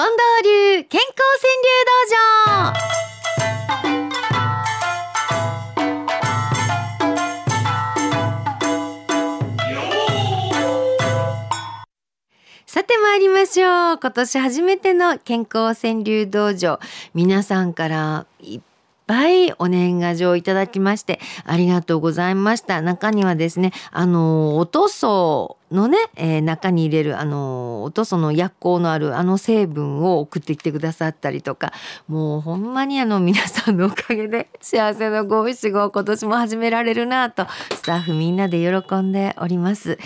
近藤流健康川柳道場。さて参りましょう。今年初めての健康川柳道場、皆さんからいっぱいお年賀状いただきましてありがとうございました。中にはですね、おとそのね、中に入れるおとその薬効のある成分を送ってきてくださったりとか、もうほんまに皆さんのおかげで幸せの575を今年も始められるなとスタッフみんなで喜んでおります。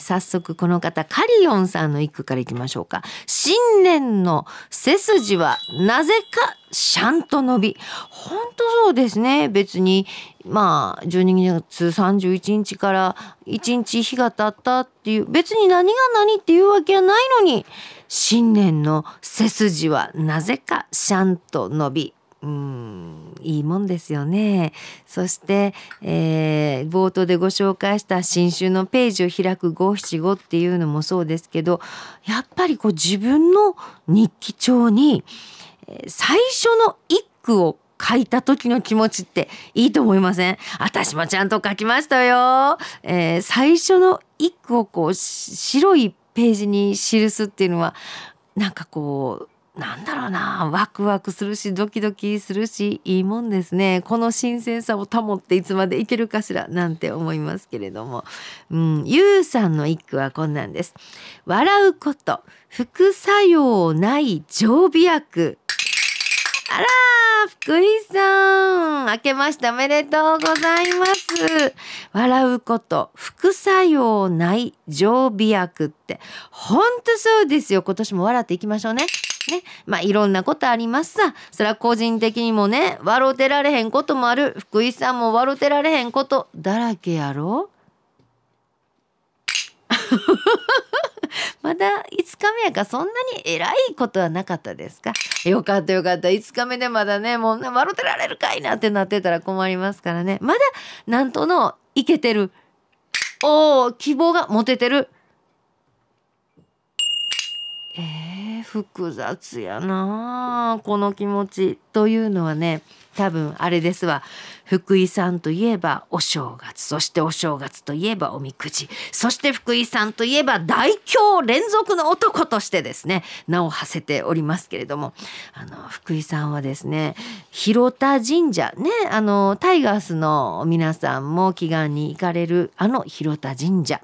早速この方カリオンさんの一句からいきましょうか。新年の背筋はなぜかシャンと伸び。本当そうですね。別にまあ12月31日から1日日が経ったっていう、別に何が何っていうわけはないのに、新年の背筋はなぜかシャンと伸び、いいもんですよね。そして、冒頭でご紹介した新春のページを開く575っていうのもそうですけど、やっぱりこう自分の日記帳に最初の一句を書いた時の気持ちっていいと思いません？私もちゃんと書きましたよ。最初の一句をこう白いページに記すっていうのは、なんかこうなんだろうな、ワクワクするしドキドキするし、いいもんですね。この新鮮さを保っていつまでいけるかしらなんて思いますけれども、ゆうさんの一句はこんなんです。笑うこと副作用ない常備薬。あらー、福井さん、明けましておめでとうございます。笑うこと副作用ない常備薬ってほんとそうですよ。今年も笑っていきましょうね。まあいろんなことありますさ。それは個人的にもね、笑うてられへんこともある。福井さんも笑うてられへんことだらけやろ。まだ5日目やからそんなに偉いことはなかったですか。よかったよかった。5日目でまだね、もう笑うてられるかいなってなってたら困りますからね。まだなんとのいけてる、おー、希望が持ててる。複雑やなこの気持ち。というのはね、多分あれですわ。福井さんといえばお正月、そしてお正月といえばおみくじ、そして福井さんといえば大凶連続の男としてですね、名を馳せておりますけれども、福井さんはですね、広田神社ね、タイガースの皆さんも祈願に行かれる広田神社、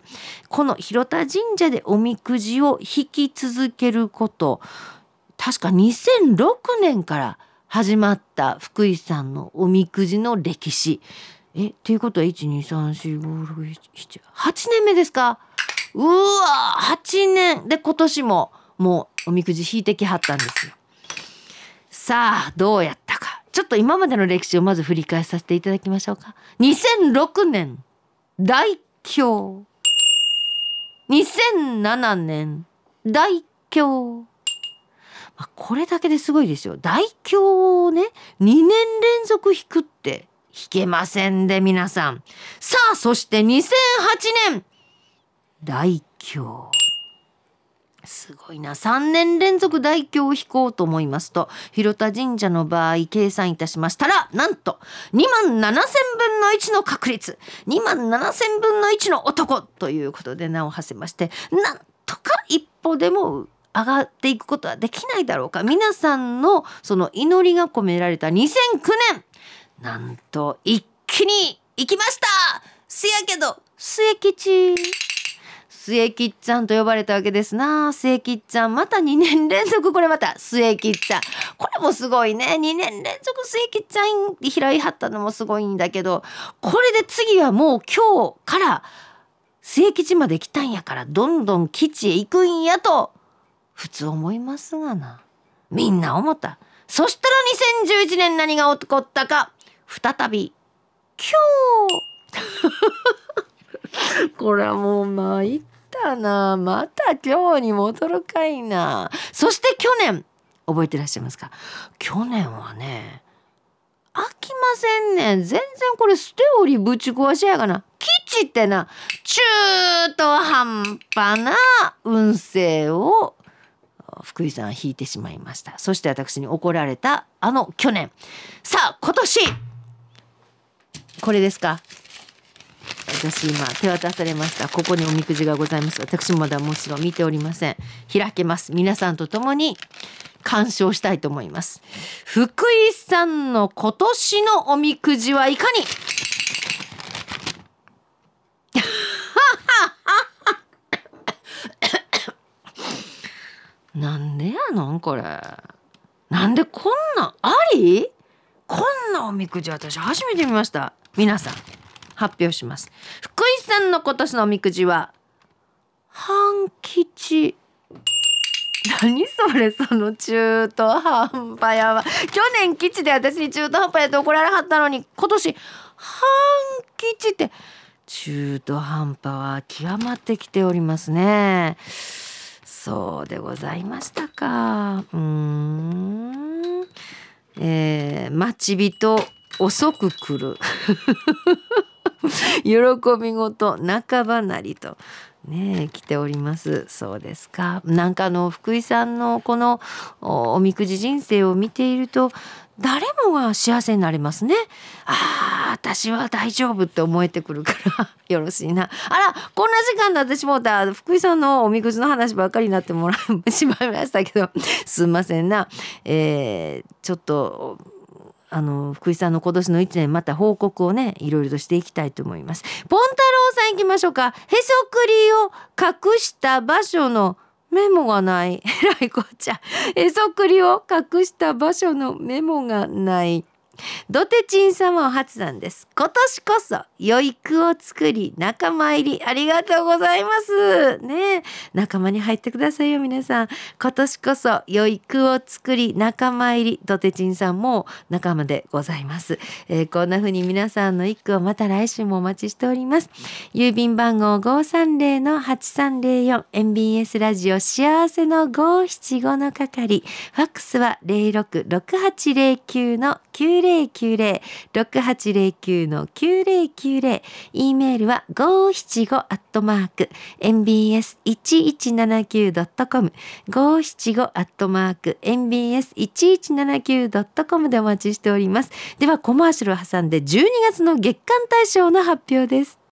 この広田神社でおみくじを引き続けること、確か2006年から始まった福井さんのおみくじの歴史。ということは 1,2,3,4,5,6,7,8 年目ですか。うわ、8年で今年ももうおみくじ引いてきはったんですよ。さあどうやったか、ちょっと今までの歴史をまず振り返させていただきましょうか。2006年大凶、2007年大凶、これだけですごいですよ。大凶をね、2年連続引くって引けませんで、皆さん。さあそして2008年大凶、すごいな。3年連続大凶を引こうと思いますと、広田神社の場合計算いたしましたら、なんと2万7,000分の1の確率、2万7,000分の1の男ということで名を馳せまして、なんとか一歩でも上がっていくことはできないだろうか。皆さんのその祈りが込められた2009年、なんと一気に行きました。せやけど末吉、末吉ちゃんと呼ばれたわけですな。末吉ちゃん、また2年連続、これまた末吉ちゃん、これもすごいね。2年連続末吉ちゃん開いはったのもすごいんだけど、これで次はもう今日から末吉まで来たんやから、どんどん吉へ行くんやと普通思いますがな、みんな思った。そしたら2011年何が起こったか、再びキョー。これはもう参ったな、また今日に戻るかいな。そして去年、覚えてらっしゃいますか。去年はね、飽きませんね。全然これステオリぶち壊しやがな。吉ってな、中途半端な運勢を福井さんは引いてしまいました。そして私に怒られた去年、さあ今年これですか。私今手渡されました。ここにおみくじがございます。私もまだもちろん見ておりません。開けます。皆さんと共に鑑賞したいと思います。福井さんの今年のおみくじはいかになんでやのんこれ、なんでこんなんあり、こんなおみくじ私初めて見ました。皆さん発表します。福井さんの今年のおみくじは半吉。何それ、その中途半端やわ。去年吉で私に中途半端やって怒られはったのに、今年半吉って。中途半端は極まってきておりますね。そうでございましたか。待ち人遅く来る喜び事半ばなりとね来ております。そうですか。なんか福井さんのこのおみくじ人生を見ていると、誰もが幸せになれますね。ああ私は大丈夫って思えてくるからよろしいな。あらこんな時間だってしもうた。福井さんのおみくじの話ばっかりになってもらってしまいましたけどすんませんな。ちょっと福井さんの今年の1年また報告をねいろいろとしていきたいと思います。ポン太郎さんいきましょうか。へそくりを隠した場所のメモがない。えらいこっちゃ。へそくりを隠した場所のメモがない。ドテチン様は初さんです。今年こそ良い句を作り仲間入りありがとうございますね。仲間に入ってくださいよ皆さん。今年こそ良い句を作り仲間入り、ドテチンさんも仲間でございます。こんな風に皆さんの一句をまた来週もお待ちしております。郵便番号 530-8304 MBS ラジオ幸せの575の係。ファックスは 066809-90906090-9090、E メールは575@mbs1179.com、575@mbs1179.com でお待ちしております。ではコマーシャルを挟んで12月の月間大賞の発表です。